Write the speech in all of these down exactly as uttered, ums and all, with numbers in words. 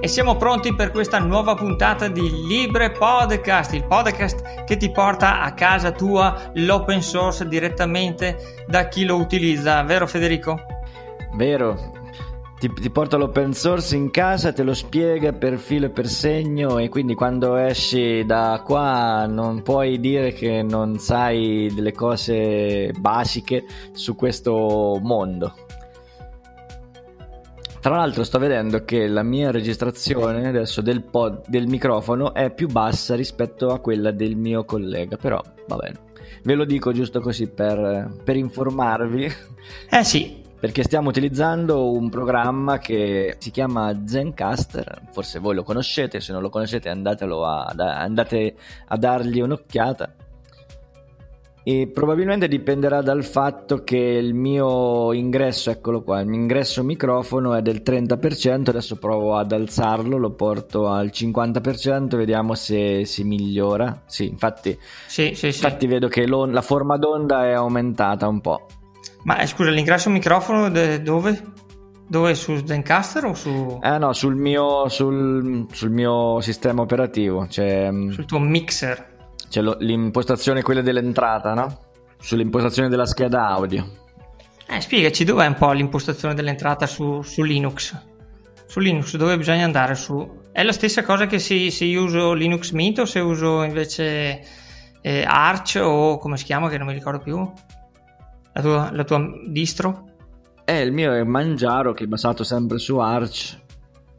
E siamo pronti per questa nuova puntata di Libre Podcast, il podcast che ti porta a casa tua l'open source direttamente da chi lo utilizza, vero Federico? Vero, ti, ti porta l'open source in casa, te lo spiega per filo e per segno, e quindi quando esci da qua non puoi dire che non sai delle cose basiche su questo mondo. Tra l'altro sto vedendo che la mia registrazione adesso del, pod, del microfono è più bassa rispetto a quella del mio collega, però va bene. Ve lo dico giusto così per, per informarvi. Eh sì. Perché stiamo utilizzando un programma che si chiama Zencastr, forse voi lo conoscete, se non lo conoscete andatelo a, andate a dargli un'occhiata. E probabilmente dipenderà dal fatto che il mio ingresso, eccolo qua, il mio ingresso microfono è del trenta per cento, adesso provo ad alzarlo, lo porto al cinquanta per cento, vediamo se si migliora. Sì, infatti, sì, sì, infatti sì. Vedo che la forma d'onda è aumentata un po'. Ma eh, scusa, l'ingresso microfono de- dove? Dove? Su Zencastr o su... Eh no, sul mio, sul, sul mio sistema operativo. Cioè, sul tuo mixer. C'è l'impostazione, quella dell'entrata, no? Sull'impostazione della scheda audio. Eh, spiegaci dov'è un po' l'impostazione dell'entrata su, su Linux. Su Linux dove bisogna andare su? È la stessa cosa che se, se io uso Linux Mint o se uso invece eh, Arch o come si chiama che non mi ricordo più? La tua, la tua distro? Eh, il mio è Manjaro, che è basato sempre su Arch.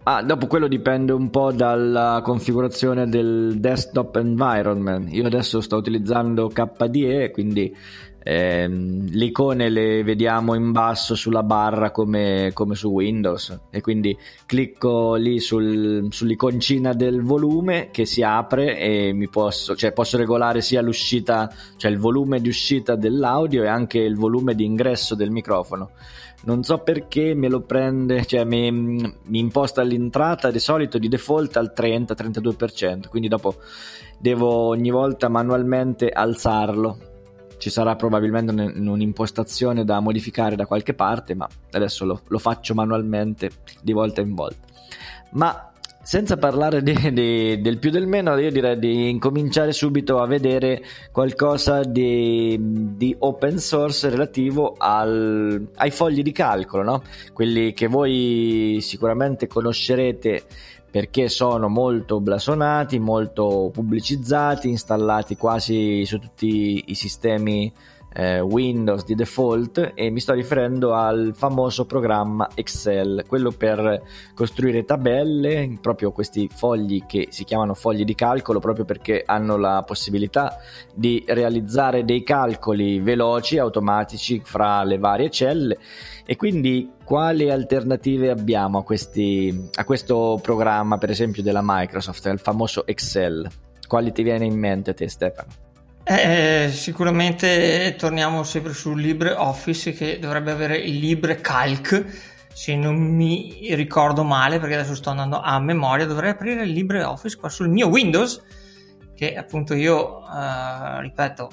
Ah, dopo quello dipende un po' dalla configurazione del desktop environment. Io adesso sto utilizzando K D E, quindi ehm, le icone le vediamo in basso sulla barra come, come su Windows, e quindi clicco lì sul, sull'iconcina del volume che si apre e mi posso, cioè posso regolare sia l'uscita, cioè il volume di uscita dell'audio e anche il volume di ingresso del microfono. Non so perché me lo prende, cioè mi, mi imposta l'entrata di solito di default al trenta trentadue per cento, quindi dopo devo ogni volta manualmente alzarlo. Ci sarà probabilmente un'impostazione da modificare da qualche parte, ma adesso lo, lo faccio manualmente di volta in volta. Ma senza parlare di, di, del più del meno, io direi di incominciare subito a vedere qualcosa di, di open source relativo al, ai fogli di calcolo, no? Quelli che voi sicuramente conoscerete perché sono molto blasonati, molto pubblicizzati, installati quasi su tutti i sistemi eh, Windows di default, e mi sto riferendo al famoso programma Excel, quello per costruire tabelle, proprio questi fogli che si chiamano fogli di calcolo proprio perché hanno la possibilità di realizzare dei calcoli veloci, automatici fra le varie celle. E quindi quali alternative abbiamo a, questi, a questo programma, per esempio della Microsoft, il famoso Excel? Quali ti viene in mente a te, Stefano? Eh, sicuramente torniamo sempre su LibreOffice, che dovrebbe avere il LibreCalc, se non mi ricordo male, perché adesso sto andando a memoria. Dovrei aprire il LibreOffice qua sul mio Windows, che appunto io eh, ripeto,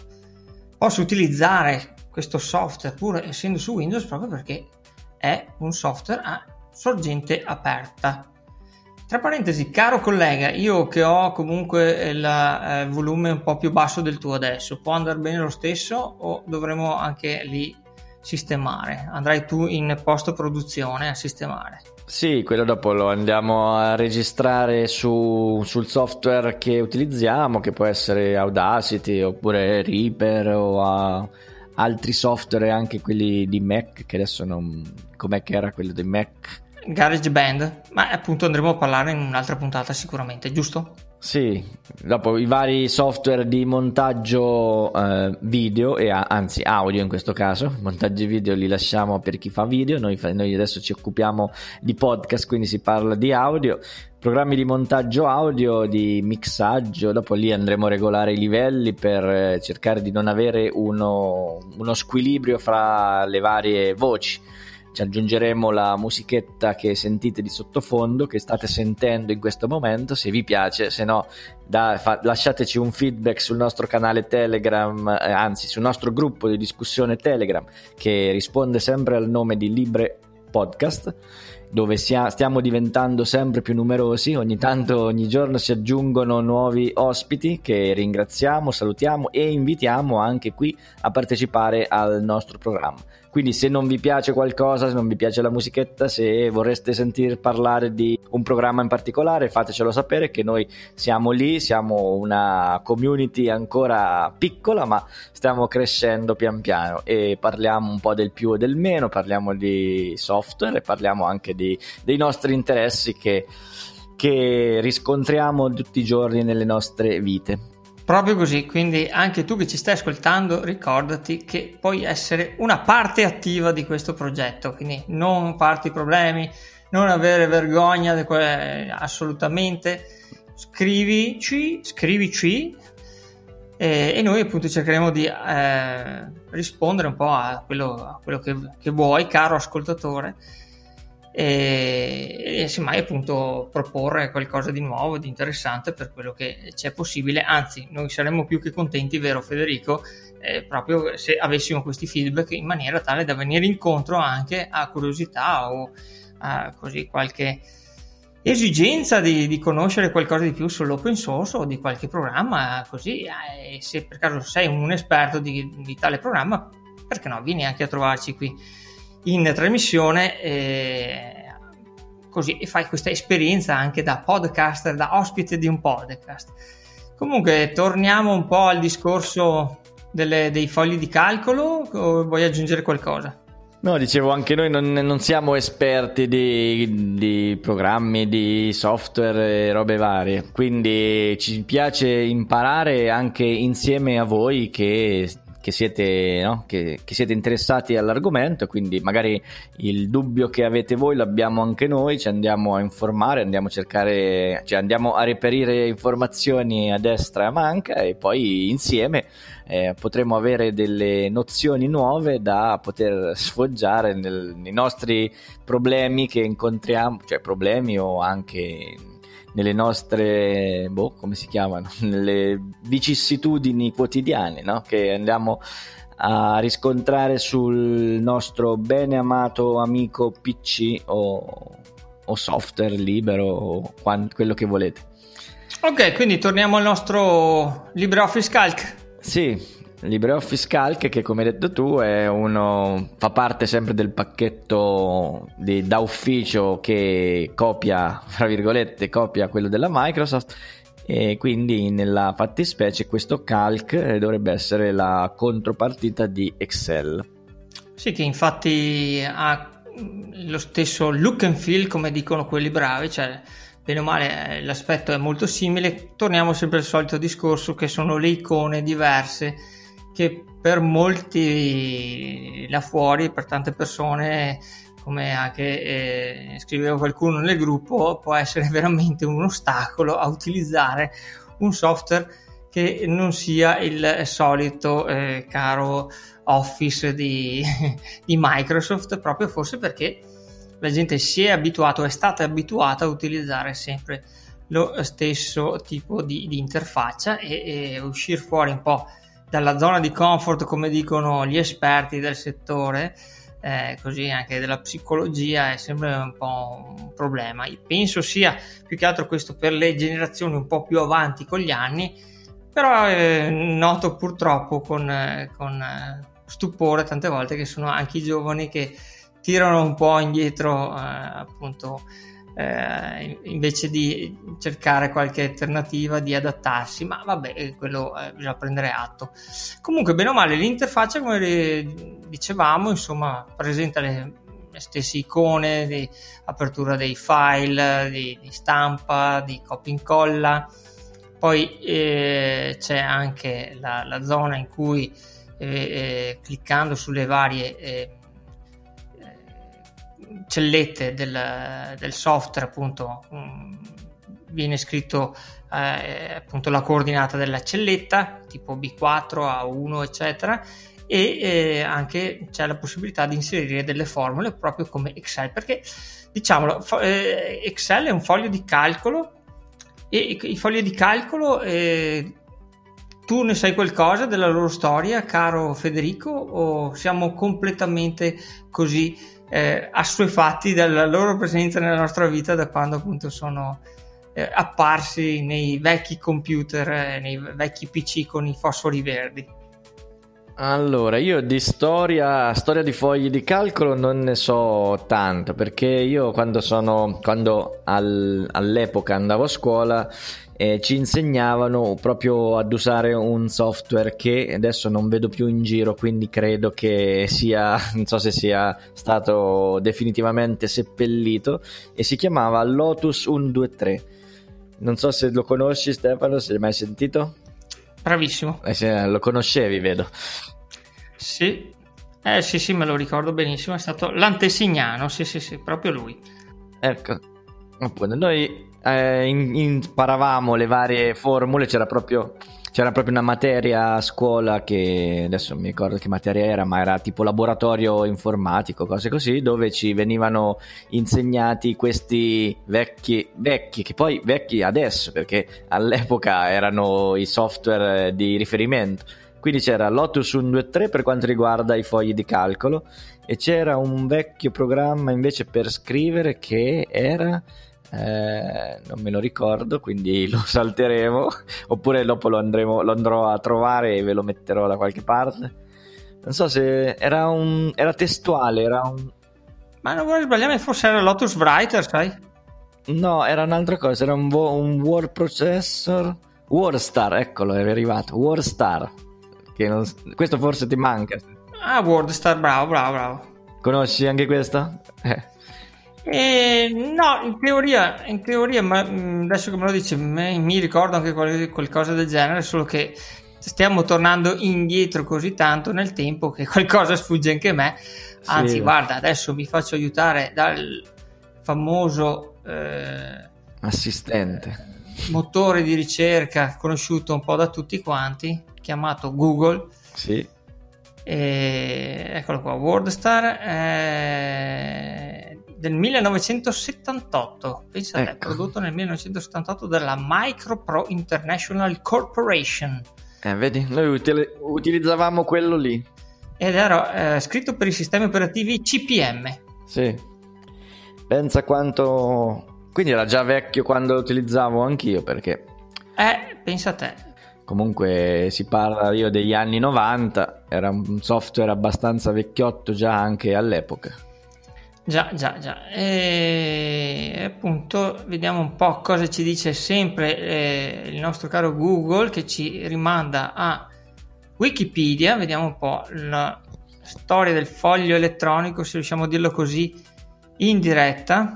posso utilizzare questo software pur essendo su Windows proprio perché è un software a sorgente aperta. Tra parentesi, caro collega, io che ho comunque il eh, volume un po' più basso del tuo adesso, può andare bene lo stesso o dovremo anche lì sistemare? Andrai tu in post produzione a sistemare? Sì, quello dopo lo andiamo a registrare su, sul software che utilizziamo, che può essere Audacity oppure Reaper o a, altri software, anche quelli di Mac, che adesso non... com'è che era quello di Mac? GarageBand, ma appunto andremo a parlare in un'altra puntata sicuramente, giusto? Sì, dopo i vari software di montaggio eh, video e a, anzi audio in questo caso, montaggi video li lasciamo per chi fa video, noi, noi adesso ci occupiamo di podcast, quindi si parla di audio, programmi di montaggio audio, di mixaggio, dopo lì andremo a regolare i livelli per cercare di non avere uno, uno squilibrio fra le varie voci. ci aggiungeremo la musichetta che sentite di sottofondo, che state sentendo in questo momento, se vi piace. Se no da, fa, lasciateci un feedback sul nostro canale Telegram, eh, anzi sul nostro gruppo di discussione Telegram, che risponde sempre al nome di Libre Podcast, dove sia, stiamo diventando sempre più numerosi. Ogni tanto, ogni giorno si aggiungono nuovi ospiti che ringraziamo, salutiamo e invitiamo anche qui a partecipare al nostro programma. Quindi se non vi piace qualcosa, se non vi piace la musichetta, se vorreste sentir parlare di un programma in particolare, fatecelo sapere, che noi siamo lì, siamo una community ancora piccola ma stiamo crescendo pian piano, e parliamo un po' del più e del meno, parliamo di software e parliamo anche di, dei nostri interessi che, che riscontriamo tutti i giorni nelle nostre vite. Proprio così, quindi anche tu che ci stai ascoltando, ricordati che puoi essere una parte attiva di questo progetto, quindi non farti problemi, non avere vergogna di que- assolutamente, scrivici, scrivici eh, e noi appunto cercheremo di eh, rispondere un po' a quello, a quello che, che vuoi, caro ascoltatore, e, e semmai appunto proporre qualcosa di nuovo, di interessante per quello che c'è possibile. Anzi, noi saremmo più che contenti, vero Federico, eh, proprio se avessimo questi feedback in maniera tale da venire incontro anche a curiosità o a così qualche esigenza di, di conoscere qualcosa di più sull'open source o di qualche programma così, eh, e se per caso sei un esperto di, di tale programma, perché no, vieni anche a trovarci qui in trasmissione, eh, così, e fai questa esperienza anche da podcaster, da ospite di un podcast. Comunque torniamo un po' al discorso delle, dei fogli di calcolo, o vuoi aggiungere qualcosa? No, dicevo, anche noi non, non siamo esperti di, di programmi, di software e robe varie, quindi ci piace imparare anche insieme a voi che... Che siete, no? che, che siete interessati all'argomento, quindi magari il dubbio che avete voi l'abbiamo anche noi, ci andiamo a informare, andiamo a cercare, cioè andiamo a reperire informazioni a destra e a manca, e poi insieme eh, potremo avere delle nozioni nuove da poter sfoggiare nel, nei nostri problemi che incontriamo, cioè problemi o anche nelle nostre, boh, come si chiamano, nelle vicissitudini quotidiane, no? Che andiamo a riscontrare sul nostro bene amato amico P C o, o software libero o quant- quello che volete. Ok, quindi torniamo al nostro LibreOffice Calc. Sì, LibreOffice Calc, che come hai detto tu è uno, fa parte sempre del pacchetto di, da ufficio che copia, fra virgolette, copia quello della Microsoft, e quindi nella fattispecie questo Calc dovrebbe essere la contropartita di Excel. Sì, che infatti ha lo stesso look and feel, come dicono quelli bravi, cioè bene o male l'aspetto è molto simile. Torniamo sempre al solito discorso che sono le icone diverse, che per molti là fuori, per tante persone, come anche eh, scriveva qualcuno nel gruppo, può essere veramente un ostacolo a utilizzare un software che non sia il solito eh, caro Office di, di Microsoft, proprio forse perché la gente si è abituato, è stata abituata a utilizzare sempre lo stesso tipo di, di interfaccia, e, e uscire fuori un po' dalla zona di comfort, come dicono gli esperti del settore, eh, così anche della psicologia, è sempre un po' un problema. Io penso sia più che altro questo per le generazioni un po' più avanti con gli anni, però eh, noto purtroppo con, eh, con eh, stupore tante volte che sono anche i giovani che tirano un po' indietro, eh, appunto, eh, invece di cercare qualche alternativa, di adattarsi, ma vabbè, quello eh, bisogna prendere atto. Comunque bene o male l'interfaccia, come dicevamo, insomma, presenta le, le stesse icone di apertura dei file, di, di stampa, di copia e incolla. Poi eh, c'è anche la, la zona in cui eh, eh, cliccando sulle varie eh, cellette del, del software, appunto, mh, viene scritto eh, appunto la coordinata della celletta tipo B quattro, A uno, eccetera, e eh, anche c'è la possibilità di inserire delle formule proprio come Excel, perché diciamolo, fo- eh, Excel è un foglio di calcolo e i fogli di calcolo eh, tu ne sai qualcosa della loro storia, caro Federico, o siamo completamente così eh, assuefatti dalla loro presenza nella nostra vita da quando appunto sono eh, apparsi nei vecchi computer, eh, nei vecchi P C con i fosfori verdi? Allora, io di storia, storia di fogli di calcolo non ne so tanto, perché io quando sono, quando al, all'epoca andavo a scuola eh, ci insegnavano proprio ad usare un software che adesso non vedo più in giro, quindi credo che sia, non so se sia stato definitivamente seppellito, e si chiamava Lotus uno due tre. Non so se lo conosci, Stefano, se l'hai mai sentito? Bravissimo. Eh, se lo conoscevi, vedo. Sì, eh, sì, sì, me lo ricordo benissimo. È stato l'antesignano, sì, sì, sì, proprio lui. Ecco, appunto, noi eh, in, imparavamo le varie formule, c'era proprio, c'era proprio una materia a scuola che adesso non mi ricordo che materia era, ma era tipo laboratorio informatico, cose così, dove ci venivano insegnati questi vecchi, vecchi che poi vecchi adesso, perché all'epoca erano i software di riferimento. Quindi c'era Lotus uno due tre per quanto riguarda i fogli di calcolo, e c'era un vecchio programma invece per scrivere che era, eh, non me lo ricordo, quindi lo salteremo, oppure dopo lo, andremo, lo andrò a trovare e ve lo metterò da qualche parte. Non so se era un era testuale, era un... Ma non vorrei sbagliarmi, forse era Lotus Writer, sai? No, era un'altra cosa, era un, vo- un word processor, WordStar, eccolo, è arrivato, WordStar. Non... questo forse ti manca. Ah, WordStar, bravo, bravo, bravo. Conosci anche questo? Eh. Eh, no, in teoria, in teoria, ma adesso che me lo dici, me, mi ricordo anche qual- qualcosa del genere, solo che stiamo tornando indietro così tanto nel tempo che qualcosa sfugge anche a me. Anzi, sì, guarda, adesso mi faccio aiutare dal famoso eh, assistente, motore di ricerca conosciuto un po' da tutti quanti, chiamato Google. Sì. E... eccolo qua, WordStar eh... del millenovecentosettantotto, pensa ecco. È prodotto nel millenovecentosettantotto dalla Micro Pro International Corporation. Eh, vedi, noi util- utilizzavamo quello lì. Ed era eh, scritto per i sistemi operativi C P M. Sì. Pensa quanto... quindi era già vecchio quando lo utilizzavo anch'io, perché... Eh, pensa a te. Comunque si parla io degli anni novanta, era un software abbastanza vecchiotto già anche all'epoca. Già, già, già. E appunto vediamo un po' cosa ci dice sempre eh, il nostro caro Google, che ci rimanda a Wikipedia. Vediamo un po' la storia del foglio elettronico, se riusciamo a dirlo così, in diretta.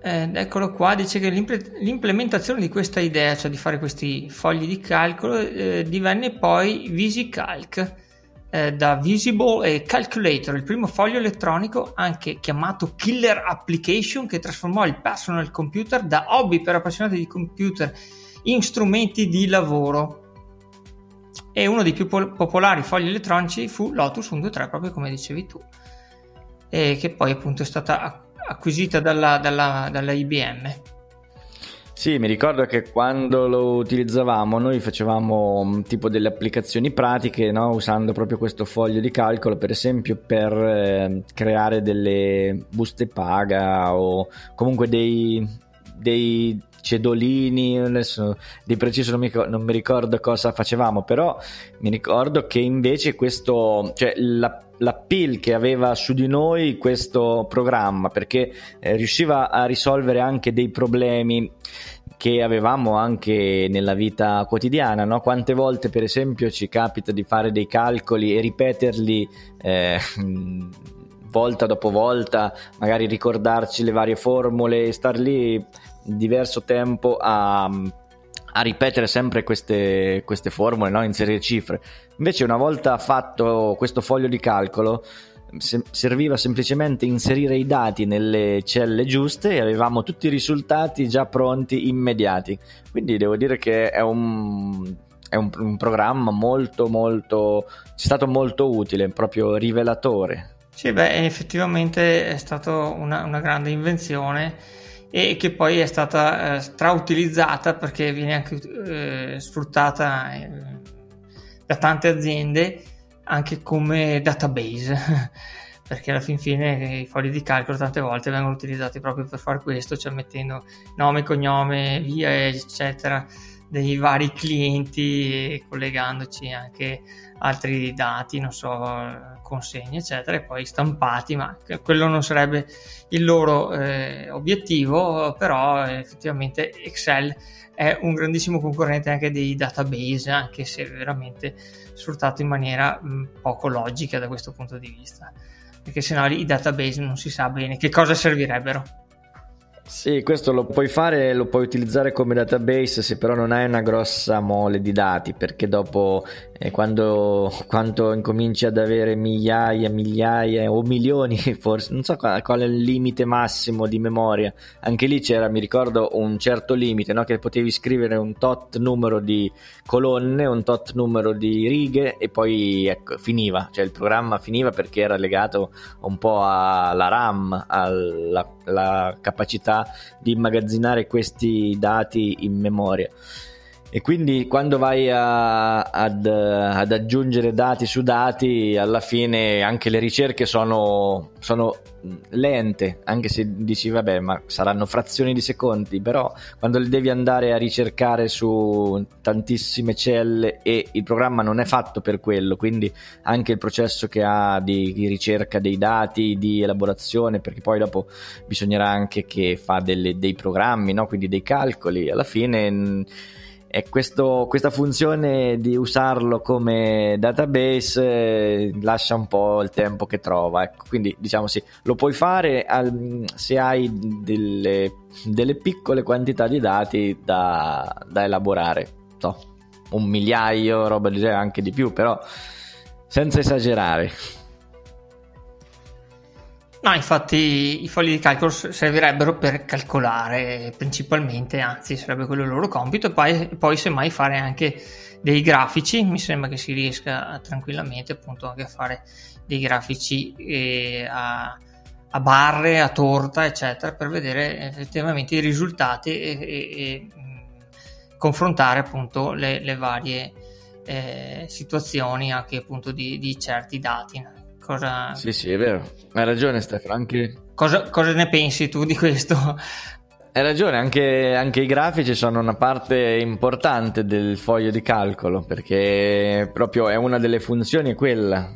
Ed eccolo qua, dice che l'implementazione di questa idea, cioè di fare questi fogli di calcolo, eh, divenne poi VisiCalc, eh, da Visible Calculator, il primo foglio elettronico, anche chiamato Killer Application, che trasformò il personal computer da hobby per appassionati di computer in strumenti di lavoro. E uno dei più pol- popolari fogli elettronici fu Lotus uno due tre, proprio come dicevi tu, e che poi appunto è stata acquisita dalla, dalla, dalla I B M. Sì, mi ricordo che quando lo utilizzavamo noi facevamo tipo delle applicazioni pratiche, no? Usando proprio questo foglio di calcolo, per esempio per eh, creare delle buste paga o comunque dei, dei cedolini. Adesso di preciso non mi, non mi ricordo cosa facevamo, però mi ricordo che invece questo, cioè la l'appeal che aveva su di noi questo programma, perché eh, riusciva a risolvere anche dei problemi che avevamo anche nella vita quotidiana, no? Quante volte per esempio ci capita di fare dei calcoli e ripeterli eh, volta dopo volta, magari ricordarci le varie formule e star lì diverso tempo a a ripetere sempre queste, queste formule, no? Inserire cifre. Invece una volta fatto questo foglio di calcolo se- serviva semplicemente inserire i dati nelle celle giuste e avevamo tutti i risultati già pronti, immediati. Quindi devo dire che è un è un, un programma molto molto ci è stato molto utile, proprio rivelatore. Sì, beh, effettivamente è stata una, una grande invenzione, e che poi è stata eh, strautilizzata, perché viene anche eh, sfruttata eh, da tante aziende anche come database, perché alla fin fine i fogli di calcolo tante volte vengono utilizzati proprio per fare questo, cioè mettendo nome, cognome, via eccetera dei vari clienti e collegandoci anche altri dati, non so, consegne eccetera, e poi stampati, ma quello non sarebbe il loro eh, obiettivo. Però effettivamente Excel è un grandissimo concorrente anche dei database, anche se veramente sfruttato in maniera mh, poco logica da questo punto di vista, perché sennò i database non si sa bene che cosa servirebbero. Sì, questo lo puoi fare, lo puoi utilizzare come database se però non hai una grossa mole di dati, perché dopo eh, quando, quando incominci ad avere migliaia, migliaia o milioni, forse non so qual, qual è il limite massimo di memoria. Anche lì c'era, mi ricordo, un certo limite, no? Che potevi scrivere un tot numero di colonne, un tot numero di righe e poi ecco, finiva, cioè il programma finiva, perché era legato un po' alla RAM, alla, alla capacità di immagazzinare questi dati in memoria. E quindi quando vai a, ad, ad aggiungere dati su dati, alla fine anche le ricerche sono, sono lente, anche se dici vabbè, ma saranno frazioni di secondi, però quando le devi andare a ricercare su tantissime celle, e il programma non è fatto per quello, quindi anche il processo che ha di, di ricerca dei dati, di elaborazione, perché poi dopo bisognerà anche che fa delle, dei programmi, no? Quindi dei calcoli, alla fine... E questo, questa funzione di usarlo come database eh, lascia un po' il tempo che trova, ecco. Quindi diciamo sì, lo puoi fare al, se hai delle, delle piccole quantità di dati da, da elaborare, so, un migliaio, roba di genere, anche di più, però senza esagerare. No, infatti i fogli di calcolo servirebbero per calcolare principalmente, anzi sarebbe quello il loro compito, e poi, poi semmai fare anche dei grafici. Mi sembra che si riesca tranquillamente appunto anche a fare dei grafici eh, a, a barre, a torta eccetera, per vedere effettivamente i risultati e, e, e mh, confrontare appunto le, le varie eh, situazioni anche appunto di, di certi dati. Cosa... Sì, sì, è vero. Hai ragione, Stefano. Anche... Cosa, cosa ne pensi tu di questo? Hai ragione, anche, anche i grafici sono una parte importante del foglio di calcolo, perché proprio è una delle funzioni, è quella,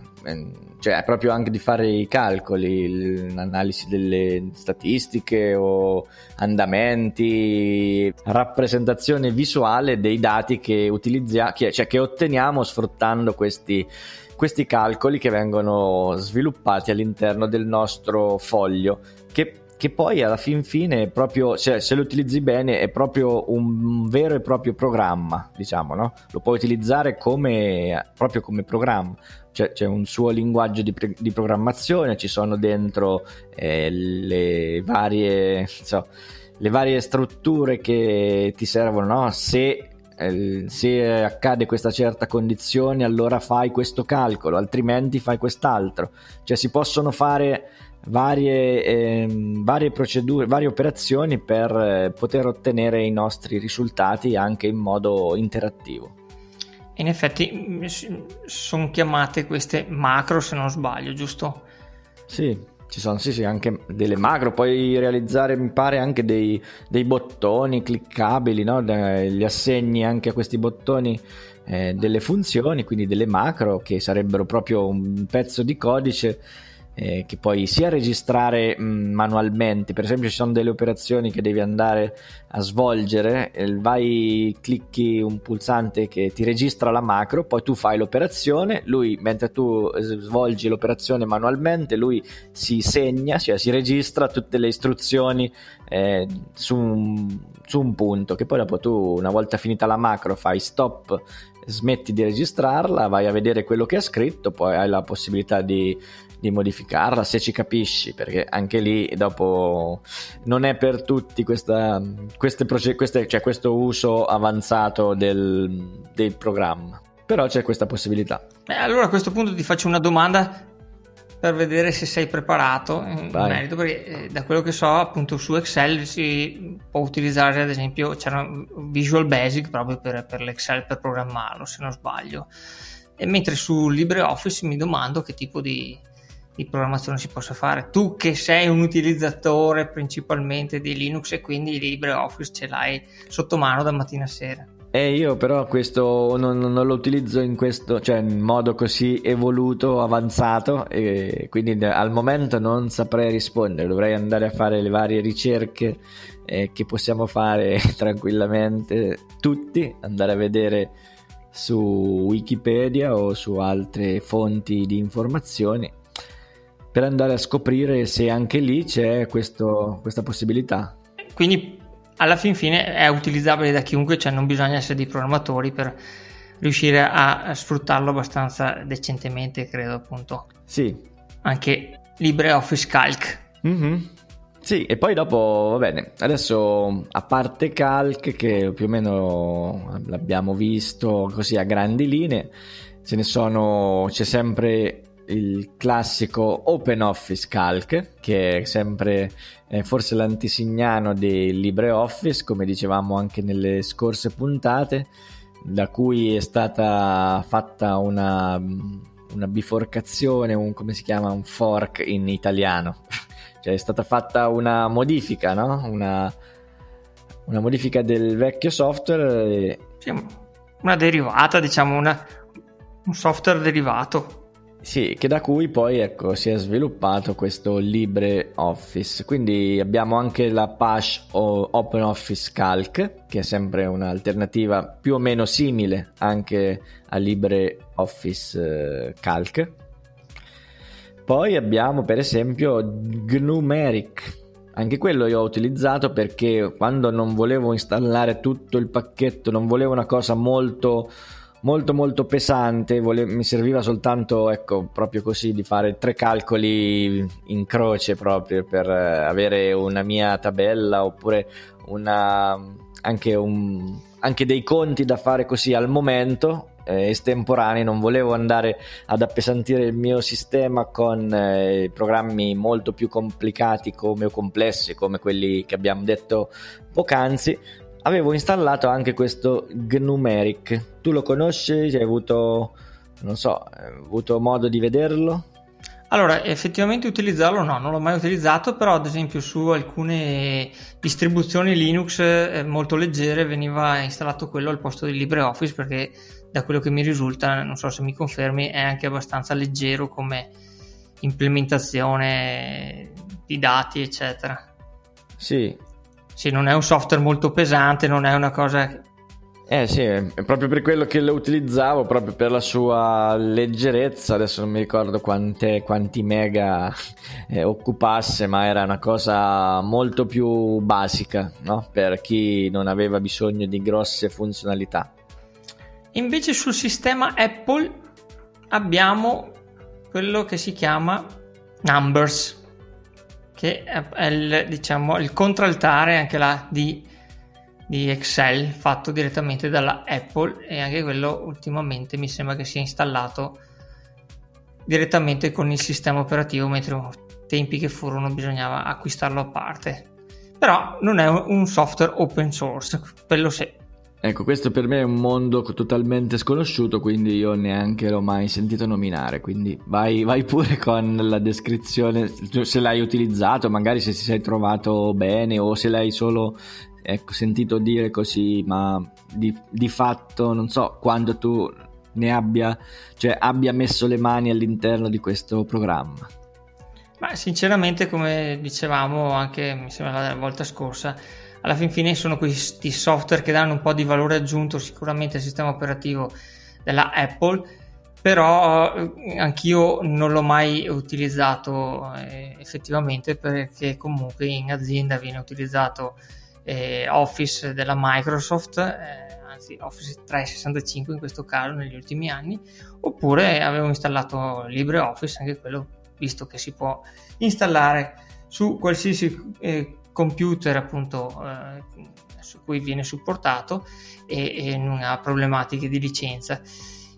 cioè è proprio anche di fare i calcoli, l'analisi delle statistiche o andamenti, rappresentazione visuale dei dati che utilizziamo, cioè che otteniamo sfruttando questi questi calcoli che vengono sviluppati all'interno del nostro foglio, che, che poi alla fin fine è proprio, cioè, se lo utilizzi bene è proprio un vero e proprio programma, diciamo, no? Lo puoi utilizzare come, proprio come programma, cioè, c'è un suo linguaggio di, di programmazione, ci sono dentro eh, le varie so, le varie strutture che ti servono, no? Se se accade questa certa condizione allora fai questo calcolo, altrimenti fai quest'altro, cioè si possono fare varie, ehm, varie procedure, varie operazioni per eh, poter ottenere i nostri risultati anche in modo interattivo. In effetti sono chiamate queste macro, se non sbaglio, giusto? Sì, ci sono sì sì anche delle macro, puoi realizzare mi pare anche dei, dei bottoni cliccabili, no? Gli assegni anche a questi bottoni eh, delle funzioni, quindi delle macro che sarebbero proprio un pezzo di codice eh, che puoi sia registrare mh, manualmente. Per esempio ci sono delle operazioni che devi andare a svolgere, eh, vai, clicchi un pulsante che ti registra la macro, poi tu fai l'operazione, lui mentre tu svolgi l'operazione manualmente lui si segna, cioè si registra tutte le istruzioni eh, su, un, su un punto, che poi dopo tu, una volta finita la macro, fai stop smetti di registrarla, vai a vedere quello che ha scritto, poi hai la possibilità di, di modificarla se ci capisci, perché anche lì dopo non è per tutti questa, queste proce- queste, cioè questo uso avanzato del, del programma, però c'è questa possibilità. Eh, allora a questo punto ti faccio una domanda per vedere se sei preparato in merito, perché eh, da quello che so appunto su Excel si può utilizzare, ad esempio c'era Visual Basic proprio per, per l'Excel, per programmarlo se non sbaglio, e mentre su LibreOffice mi domando che tipo di, di programmazione si possa fare. Tu che sei un utilizzatore principalmente di Linux e quindi LibreOffice ce l'hai sotto mano da mattina a sera. E io però questo non, non lo utilizzo in questo, cioè in modo così evoluto, avanzato, e quindi al momento non saprei rispondere, dovrei andare a fare le varie ricerche eh, che possiamo fare tranquillamente tutti, andare a vedere su Wikipedia o su altre fonti di informazioni per andare a scoprire se anche lì c'è questo, questa possibilità. Quindi alla fin fine è utilizzabile da chiunque, cioè non bisogna essere dei programmatori per riuscire a sfruttarlo abbastanza decentemente, credo appunto. Sì. Anche LibreOffice Calc. Mm-hmm. Sì, e poi dopo, va bene, adesso a parte Calc, che più o meno l'abbiamo visto così a grandi linee, ce ne sono, c'è sempre il classico OpenOffice Calc, che è sempre eh, forse l'antesignano di LibreOffice, come dicevamo anche nelle scorse puntate, da cui è stata fatta una, una biforcazione, un, come si chiama, un fork in italiano, cioè è stata fatta una modifica, no? Una, una modifica del vecchio software, e... una derivata, diciamo, una, un software derivato. Sì, che da cui poi ecco si è sviluppato questo LibreOffice. Quindi abbiamo anche la Apache OpenOffice Calc, che è sempre un'alternativa più o meno simile anche a LibreOffice Calc. Poi abbiamo per esempio Gnumeric. Anche quello io ho utilizzato perché quando non volevo installare tutto il pacchetto, non volevo una cosa molto... molto molto pesante, vole- mi serviva soltanto, ecco, proprio così di fare tre calcoli in croce proprio per eh, avere una mia tabella, oppure una anche, un, anche dei conti da fare così al momento, eh, estemporanei. Non volevo andare ad appesantire il mio sistema con eh, programmi molto più complicati come o complessi come quelli che abbiamo detto poc'anzi. Avevo installato anche questo Gnumeric. Tu lo conosci? Hai avuto, non so, hai avuto modo di vederlo? Allora, effettivamente utilizzarlo no, non l'ho mai utilizzato, però ad esempio su alcune distribuzioni Linux eh, molto leggere veniva installato quello al posto di LibreOffice, perché da quello che mi risulta, non so se mi confermi, è anche abbastanza leggero come implementazione di dati, eccetera. Sì. Sì, non è un software molto pesante, non è una cosa... Eh sì, è proprio per quello che lo utilizzavo, proprio per la sua leggerezza. Adesso non mi ricordo quante, quanti mega eh, occupasse, ma era una cosa molto più basica, no? Per chi non aveva bisogno di grosse funzionalità. Invece sul sistema Apple abbiamo quello che si chiama Numbers, che è il, diciamo, il contraltare anche là di, di Excel, fatto direttamente dalla Apple, e anche quello ultimamente mi sembra che sia installato direttamente con il sistema operativo, mentre tempi che furono bisognava acquistarlo a parte. Però non è un software open source, quello sì. Ecco, questo per me è un mondo totalmente sconosciuto, quindi io neanche l'ho mai sentito nominare, quindi vai, vai pure con la descrizione, se l'hai utilizzato, magari se ti sei trovato bene o se l'hai solo ecco, sentito dire così, ma di, di fatto non so quando tu ne abbia, cioè abbia messo le mani all'interno di questo programma. Ma sinceramente, come dicevamo anche mi sembra la volta scorsa, alla fin fine sono questi software che danno un po' di valore aggiunto sicuramente al sistema operativo della Apple, però anch'io non l'ho mai utilizzato eh, effettivamente, perché comunque in azienda viene utilizzato eh, Office della Microsoft, eh, anzi Office trecentosessantacinque in questo caso negli ultimi anni, oppure avevo installato LibreOffice, anche quello, visto che si può installare su qualsiasi eh, computer appunto eh, su cui viene supportato e, e non ha problematiche di licenza.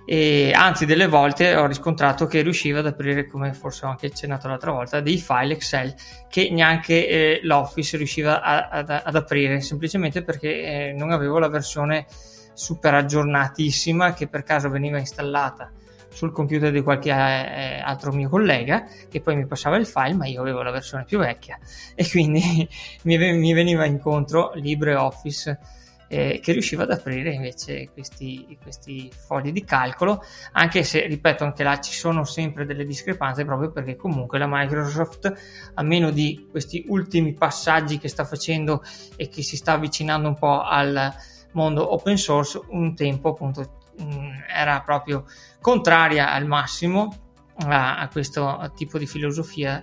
E anzi, delle volte ho riscontrato che riusciva ad aprire, come forse ho anche accennato l'altra volta, dei file Excel che neanche eh, l'Office riusciva a, ad, ad aprire, semplicemente perché eh, non avevo la versione super aggiornatissima che per caso veniva installata sul computer di qualche eh, altro mio collega, che poi mi passava il file, ma io avevo la versione più vecchia, e quindi mi, mi veniva incontro LibreOffice Eh, che riusciva ad aprire invece questi, questi fogli di calcolo, anche se, ripeto, anche là ci sono sempre delle discrepanze, proprio perché comunque la Microsoft, a meno di questi ultimi passaggi che sta facendo e che si sta avvicinando un po' al mondo open source, un tempo appunto mh, era proprio contraria al massimo a, a questo tipo di filosofia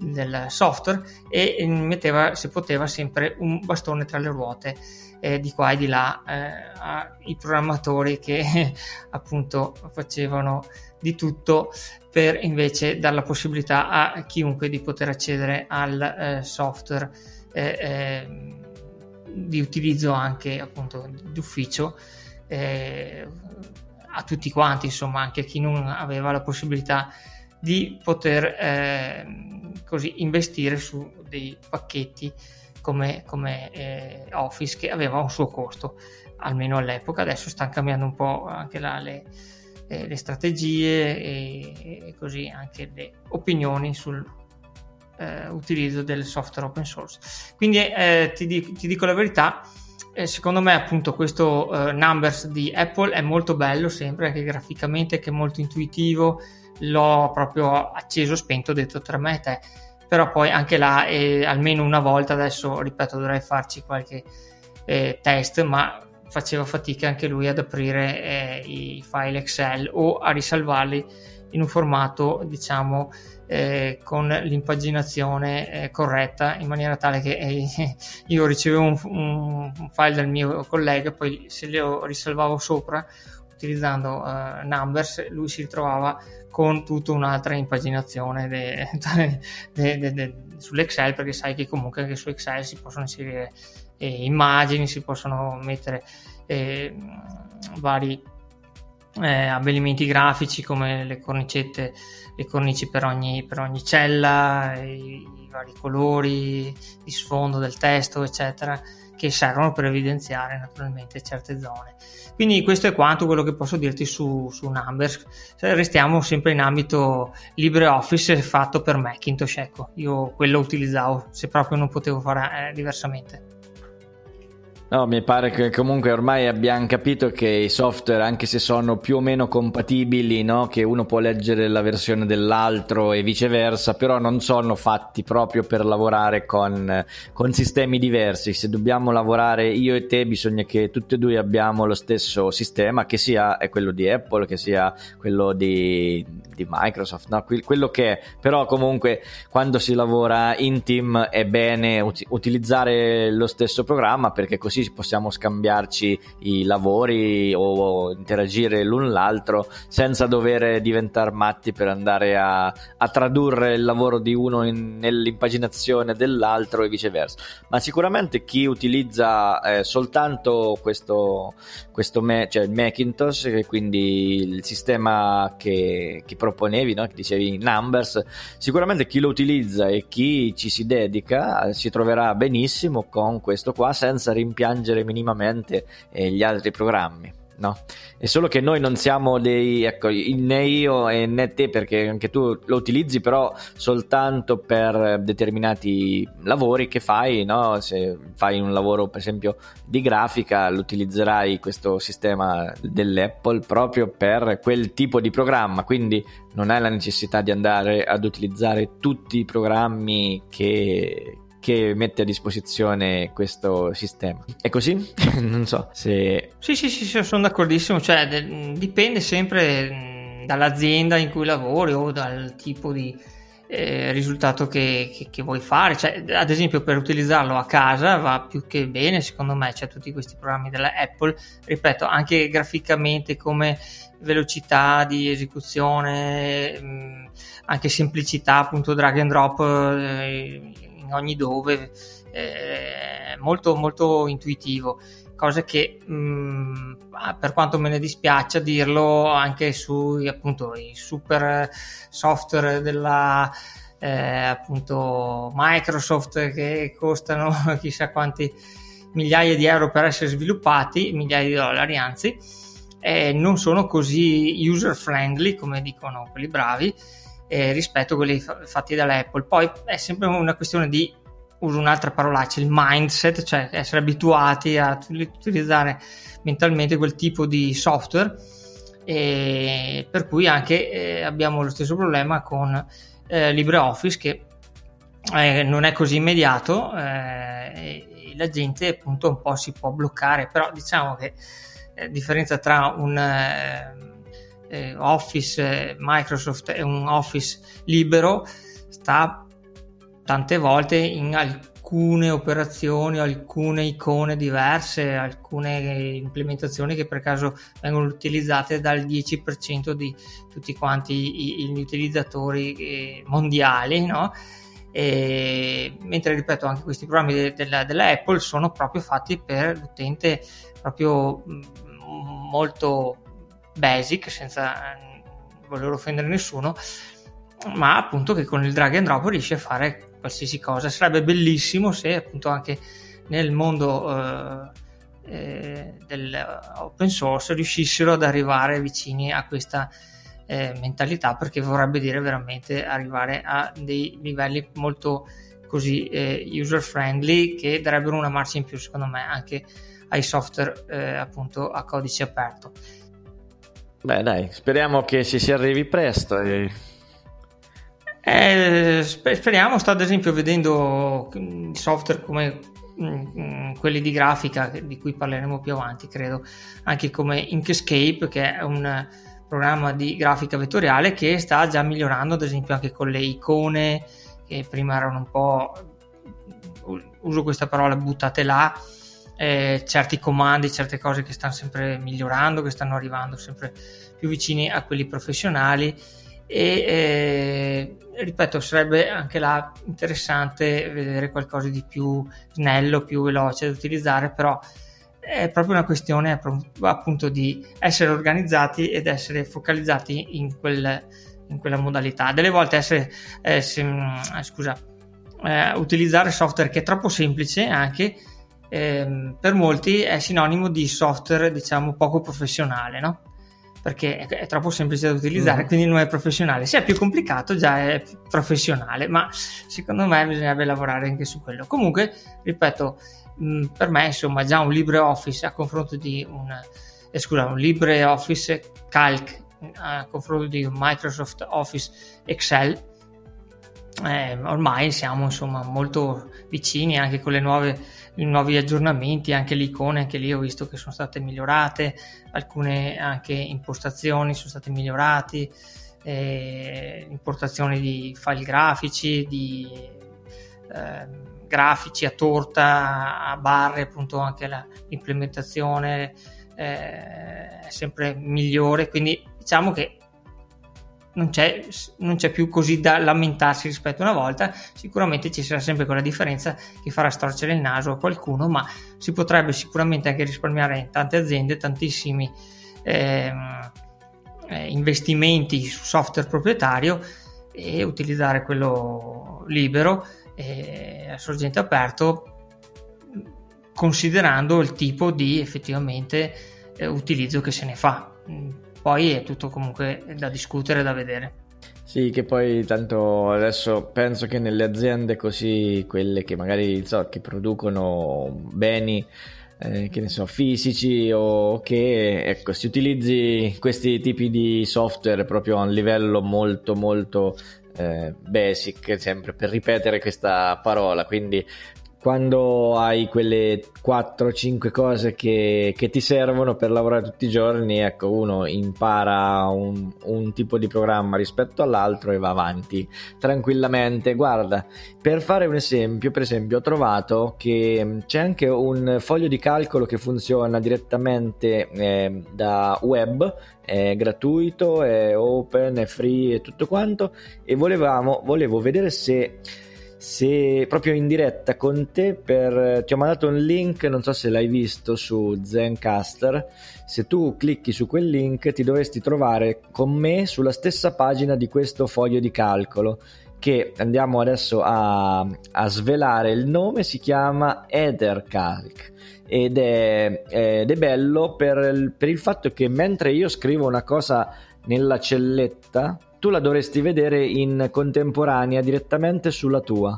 del software, e metteva, se poteva, sempre un bastone tra le ruote eh, di qua e di là eh, ai programmatori che eh, appunto facevano di tutto per invece dare la possibilità a chiunque di poter accedere al eh, software eh, eh, di utilizzo anche appunto d'ufficio eh, a tutti quanti, insomma, anche a chi non aveva la possibilità di poter eh, così investire su dei pacchetti come, come eh, Office, che aveva un suo costo, almeno all'epoca. Adesso stanno cambiando un po' anche là le, eh, le strategie e, e così anche le opinioni sull'utilizzo eh, del software open source. Quindi eh, ti, dico, ti dico la verità, eh, secondo me appunto questo eh, Numbers di Apple è molto bello, sempre anche graficamente, che è molto intuitivo. L'ho proprio acceso, spento, ho detto tra me e te, però poi anche là eh, almeno una volta, adesso ripeto dovrei farci qualche eh, test, ma faceva fatica anche lui ad aprire eh, i file Excel o a risalvarli in un formato, diciamo, eh, con l'impaginazione eh, corretta, in maniera tale che eh, io ricevevo un, un, un file dal mio collega, poi se lo risalvavo sopra utilizzando eh, Numbers, lui si ritrovava con tutta un'altra impaginazione de, de, de, de, sull'Excel, perché sai che comunque anche su Excel si possono inserire eh, immagini, si possono mettere eh, vari eh, abbellimenti grafici, come le cornicette, le cornici per ogni, per ogni cella, i, i vari colori di sfondo del testo, eccetera, che servono per evidenziare naturalmente certe zone. Quindi questo è quanto quello che posso dirti su, su Numbers. Restiamo sempre in ambito LibreOffice fatto per Macintosh, ecco, io quello utilizzavo se proprio non potevo fare eh, diversamente. No, mi pare che comunque ormai abbiamo capito che i software, anche se sono più o meno compatibili, no? Che uno può leggere la versione dell'altro e viceversa, però non sono fatti proprio per lavorare con, con sistemi diversi. Se dobbiamo lavorare io e te, bisogna che tutti e due abbiamo lo stesso sistema, che sia è quello di Apple, che sia quello di, di Microsoft, no? Quello che è. Però comunque quando si lavora in team è bene ut- utilizzare lo stesso programma, perché così possiamo scambiarci i lavori o interagire l'un l'altro senza dover diventare matti per andare a, a tradurre il lavoro di uno in, nell'impaginazione dell'altro e viceversa. Ma sicuramente chi utilizza eh, soltanto questo, questo me, cioè Macintosh, e quindi il sistema che, che proponevi, no? Che dicevi Numbers, sicuramente chi lo utilizza e chi ci si dedica si troverà benissimo con questo qua, senza rimpiangere piangere minimamente eh, gli altri programmi, no? È solo che noi non siamo dei, ecco, né io e né te, perché anche tu lo utilizzi, però soltanto per determinati lavori che fai, no? Se fai un lavoro per esempio di grafica, utilizzerai questo sistema dell'Apple proprio per quel tipo di programma, quindi non hai la necessità di andare ad utilizzare tutti i programmi che che mette a disposizione questo sistema. È così? Non so se... Sì, sì, sì, sono d'accordissimo, cioè de- dipende sempre mh, dall'azienda in cui lavori o dal tipo di eh, risultato che, che, che vuoi fare. Cioè, ad esempio, per utilizzarlo a casa va più che bene, secondo me. C'è tutti questi programmi della Apple, ripeto, anche graficamente come velocità di esecuzione, mh, anche semplicità, appunto drag and drop eh, in ogni dove, eh, molto molto intuitivo. Cosa che mh, per quanto me ne dispiaccia dirlo, anche sui appunto i super software della eh, appunto Microsoft, che costano chissà quanti migliaia di euro per essere sviluppati, migliaia di dollari anzi, eh, non sono così user friendly come dicono quelli bravi eh, rispetto a quelli f- fatti dall'Apple. Poi è sempre una questione di, uso un'altra parolaccia, il mindset, cioè essere abituati a utilizzare mentalmente quel tipo di software, e per cui anche eh, abbiamo lo stesso problema con eh, LibreOffice, che eh, non è così immediato eh, e la gente appunto un po' si può bloccare. Però diciamo che la eh, differenza tra un eh, Office eh, Microsoft e un Office libero sta tante volte in alcune operazioni, alcune icone diverse, alcune implementazioni che per caso vengono utilizzate dal dieci per cento di tutti quanti gli utilizzatori mondiali, no? E, mentre ripeto, anche questi programmi de- della, della Apple sono proprio fatti per l'utente proprio molto basic, senza voler offendere nessuno, ma appunto che con il drag and drop riesce a fare qualsiasi cosa. Sarebbe bellissimo se appunto anche nel mondo eh, dell'open source riuscissero ad arrivare vicini a questa eh, mentalità, perché vorrebbe dire veramente arrivare a dei livelli molto così eh, user friendly, che darebbero una marcia in più secondo me anche ai software eh, appunto a codice aperto. Beh dai, speriamo che ci si arrivi presto e... Eh, speriamo. Sto ad esempio vedendo software come mh, quelli di grafica, di cui parleremo più avanti credo, anche come Inkscape, che è un programma di grafica vettoriale che sta già migliorando, ad esempio anche con le icone che prima erano un po', uso questa parola, buttate là, eh, certi comandi, certe cose che stanno sempre migliorando, che stanno arrivando sempre più vicini a quelli professionali. E eh, ripeto, sarebbe anche là interessante vedere qualcosa di più snello, più veloce da utilizzare, però è proprio una questione appunto di essere organizzati ed essere focalizzati in, quel, in quella modalità. Delle volte essere eh, se, scusa eh, utilizzare software che è troppo semplice anche eh, per molti è sinonimo di software diciamo poco professionale, no? Perché è troppo semplice da utilizzare, mm. quindi non è professionale. Se è più complicato già è professionale, ma secondo me bisognerebbe lavorare anche su quello. Comunque, ripeto, mh, per me insomma già un LibreOffice a confronto di un eh, scusa, un LibreOffice Calc a confronto di un Microsoft Office Excel, eh, ormai siamo insomma molto vicini, anche con le nuove i nuovi aggiornamenti, anche le icone, anche lì ho visto che sono state migliorate, alcune anche impostazioni sono state migliorate, eh, importazioni di file grafici, di eh, grafici a torta, a barre, appunto anche la, l'implementazione eh, è sempre migliore, quindi diciamo che Non c'è, non c'è più così da lamentarsi rispetto a una volta. Sicuramente ci sarà sempre quella differenza che farà storcere il naso a qualcuno, ma si potrebbe sicuramente anche risparmiare in tante aziende tantissimi eh, investimenti su software proprietario e utilizzare quello libero eh, a sorgente aperto, considerando il tipo di effettivamente eh, utilizzo che se ne fa. Poi è tutto comunque da discutere, da vedere. Sì, che poi tanto adesso penso che nelle aziende così, quelle che magari so, che producono beni eh, che ne so fisici o che ecco si utilizzi questi tipi di software proprio a un livello molto molto eh, basic, sempre per ripetere questa parola, quindi quando hai quelle quattro cinque cose che, che ti servono per lavorare tutti i giorni, ecco, uno impara un, un tipo di programma rispetto all'altro e va avanti tranquillamente. Guarda, per fare un esempio, per esempio ho trovato che c'è anche un foglio di calcolo che funziona direttamente eh, da web, è gratuito, è open, è free e tutto quanto, e volevamo, volevo vedere se se proprio in diretta con te, per, ti ho mandato un link, non so se l'hai visto, su Zencastr. Se tu clicchi su quel link ti dovresti trovare con me sulla stessa pagina di questo foglio di calcolo, che andiamo adesso a, a svelare il nome. Si chiama EtherCalc ed è, ed è bello per il, per il fatto che mentre io scrivo una cosa nella celletta, tu la dovresti vedere in contemporanea direttamente sulla tua,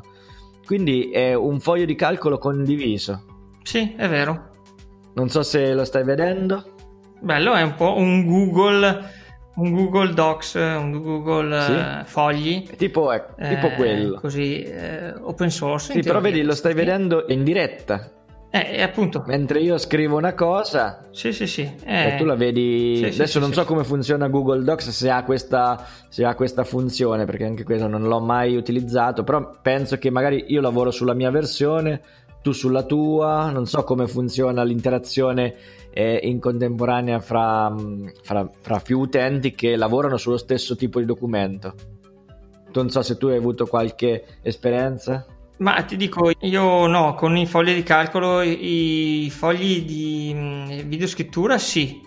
quindi è un foglio di calcolo condiviso. Sì, è vero, non so se lo stai vedendo. Bello, è un po' un Google, un Google Docs, un Google, sì, eh, fogli, tipo, ecco, eh, tipo quello così, eh, open source. Sì, però vedi, lo stai vedendo in diretta. Eh, appunto. Mentre io scrivo una cosa, sì, sì, sì. Eh, e tu la vedi. Sì, adesso sì, non sì, so sì. come funziona Google Docs, se ha questa, se ha questa funzione, perché anche questo non l'ho mai utilizzato. Però penso che magari io lavoro sulla mia versione, tu sulla tua, non so come funziona l'interazione eh, in contemporanea fra, fra, fra più utenti che lavorano sullo stesso tipo di documento. Non so se tu hai avuto qualche esperienza. Ma ti dico, io no, con i fogli di calcolo, i fogli di videoscrittura sì,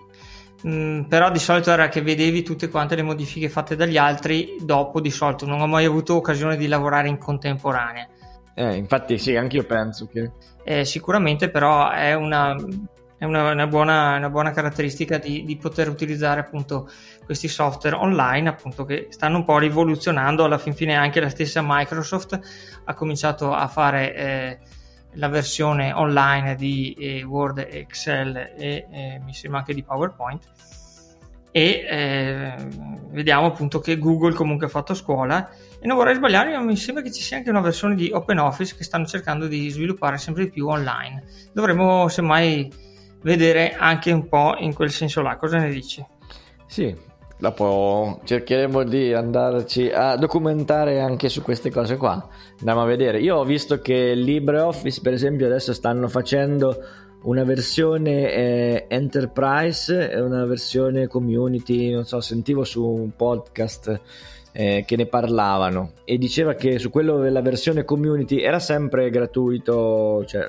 mm, però di solito era che vedevi tutte quante le modifiche fatte dagli altri dopo, di solito non ho mai avuto occasione di lavorare in contemporanea. Eh, infatti sì, anche io penso che... Eh, sicuramente, però è una... È una, una, buona, una buona caratteristica di, di poter utilizzare appunto questi software online, appunto, che stanno un po' rivoluzionando. Alla fin fine anche la stessa Microsoft ha cominciato a fare eh, la versione online di eh, Word, Excel e eh, mi sembra anche di PowerPoint, e eh, vediamo appunto che Google comunque ha fatto scuola, e non vorrei sbagliarmi, ma mi sembra che ci sia anche una versione di OpenOffice che stanno cercando di sviluppare sempre più online. Dovremmo semmai vedere anche un po' in quel senso là, cosa ne dici? Sì, dopo cercheremo di andarci a documentare anche su queste cose qua. Andiamo a vedere. Io ho visto che LibreOffice, per esempio, adesso stanno facendo una versione eh, Enterprise e una versione Community. Non so, sentivo su un podcast eh, che ne parlavano, e diceva che su quello della versione Community era sempre gratuito, cioè,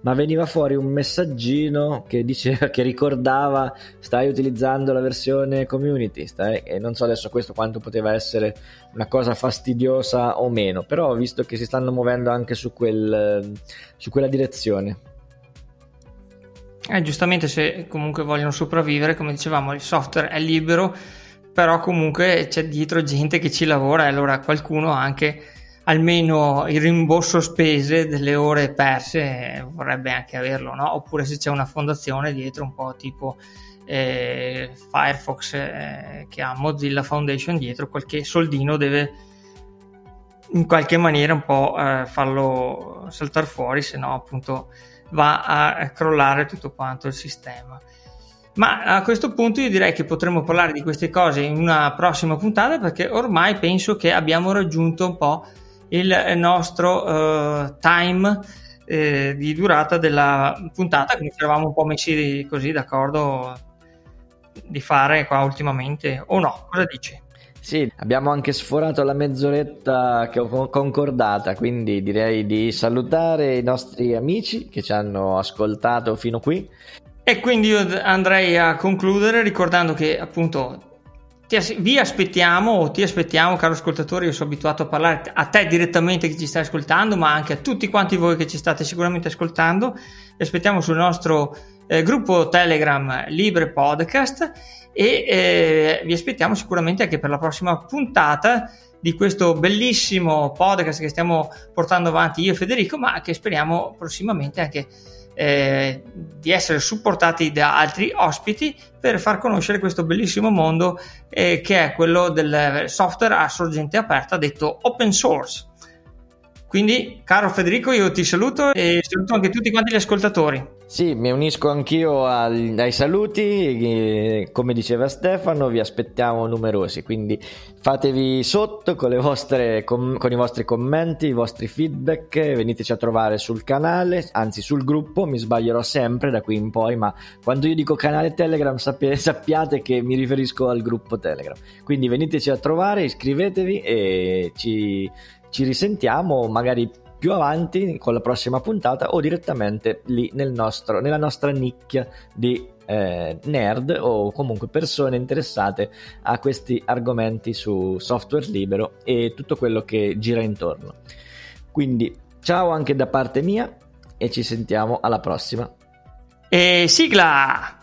ma veniva fuori un messaggino che diceva, che ricordava, stai utilizzando la versione Community, stai... e non so adesso questo quanto poteva essere una cosa fastidiosa o meno, però ho visto che si stanno muovendo anche su quel, su quella direzione. Eh, giustamente, se comunque vogliono sopravvivere, come dicevamo, il software è libero, però comunque c'è dietro gente che ci lavora, e allora qualcuno anche almeno il rimborso spese delle ore perse vorrebbe anche averlo, no? Oppure se c'è una fondazione dietro, un po' tipo eh, Firefox eh, che ha Mozilla Foundation dietro, qualche soldino deve in qualche maniera un po' eh, farlo saltare fuori, se no appunto va a crollare tutto quanto il sistema. Ma a questo punto io direi che potremmo parlare di queste cose in una prossima puntata, perché ormai penso che abbiamo raggiunto un po' il nostro eh, time eh, di durata della puntata, che ci eravamo un po' messi così d'accordo di fare qua ultimamente, o no? Cosa dici? Sì, abbiamo anche sforato la mezz'oretta che ho concordata, quindi direi di salutare i nostri amici che ci hanno ascoltato fino qui. E quindi io andrei a concludere ricordando che appunto ti as- vi aspettiamo, o ti aspettiamo, caro ascoltatore. Io sono abituato a parlare a te direttamente che ci stai ascoltando, ma anche a tutti quanti voi che ci state sicuramente ascoltando. Vi aspettiamo sul nostro eh, gruppo Telegram Libre Podcast, e eh, vi aspettiamo sicuramente anche per la prossima puntata di questo bellissimo podcast che stiamo portando avanti io e Federico, ma che speriamo prossimamente anche eh, di essere supportati da altri ospiti per far conoscere questo bellissimo mondo eh, che è quello del software a sorgente aperta, detto open source. Quindi, caro Federico, io ti saluto e saluto anche tutti quanti gli ascoltatori. Sì, mi unisco anch'io al, ai saluti. Come diceva Stefano, vi aspettiamo numerosi, quindi fatevi sotto con, le vostre, con, con i vostri commenti, i vostri feedback, veniteci a trovare sul canale, anzi sul gruppo, mi sbaglierò sempre da qui in poi, ma quando io dico canale Telegram sappi- sappiate che mi riferisco al gruppo Telegram, quindi veniteci a trovare, iscrivetevi e ci, ci risentiamo magari più avanti con la prossima puntata o direttamente lì nel nostro, nella nostra nicchia di eh, nerd o comunque persone interessate a questi argomenti su software libero e tutto quello che gira intorno. Quindi ciao anche da parte mia e ci sentiamo alla prossima. E sigla!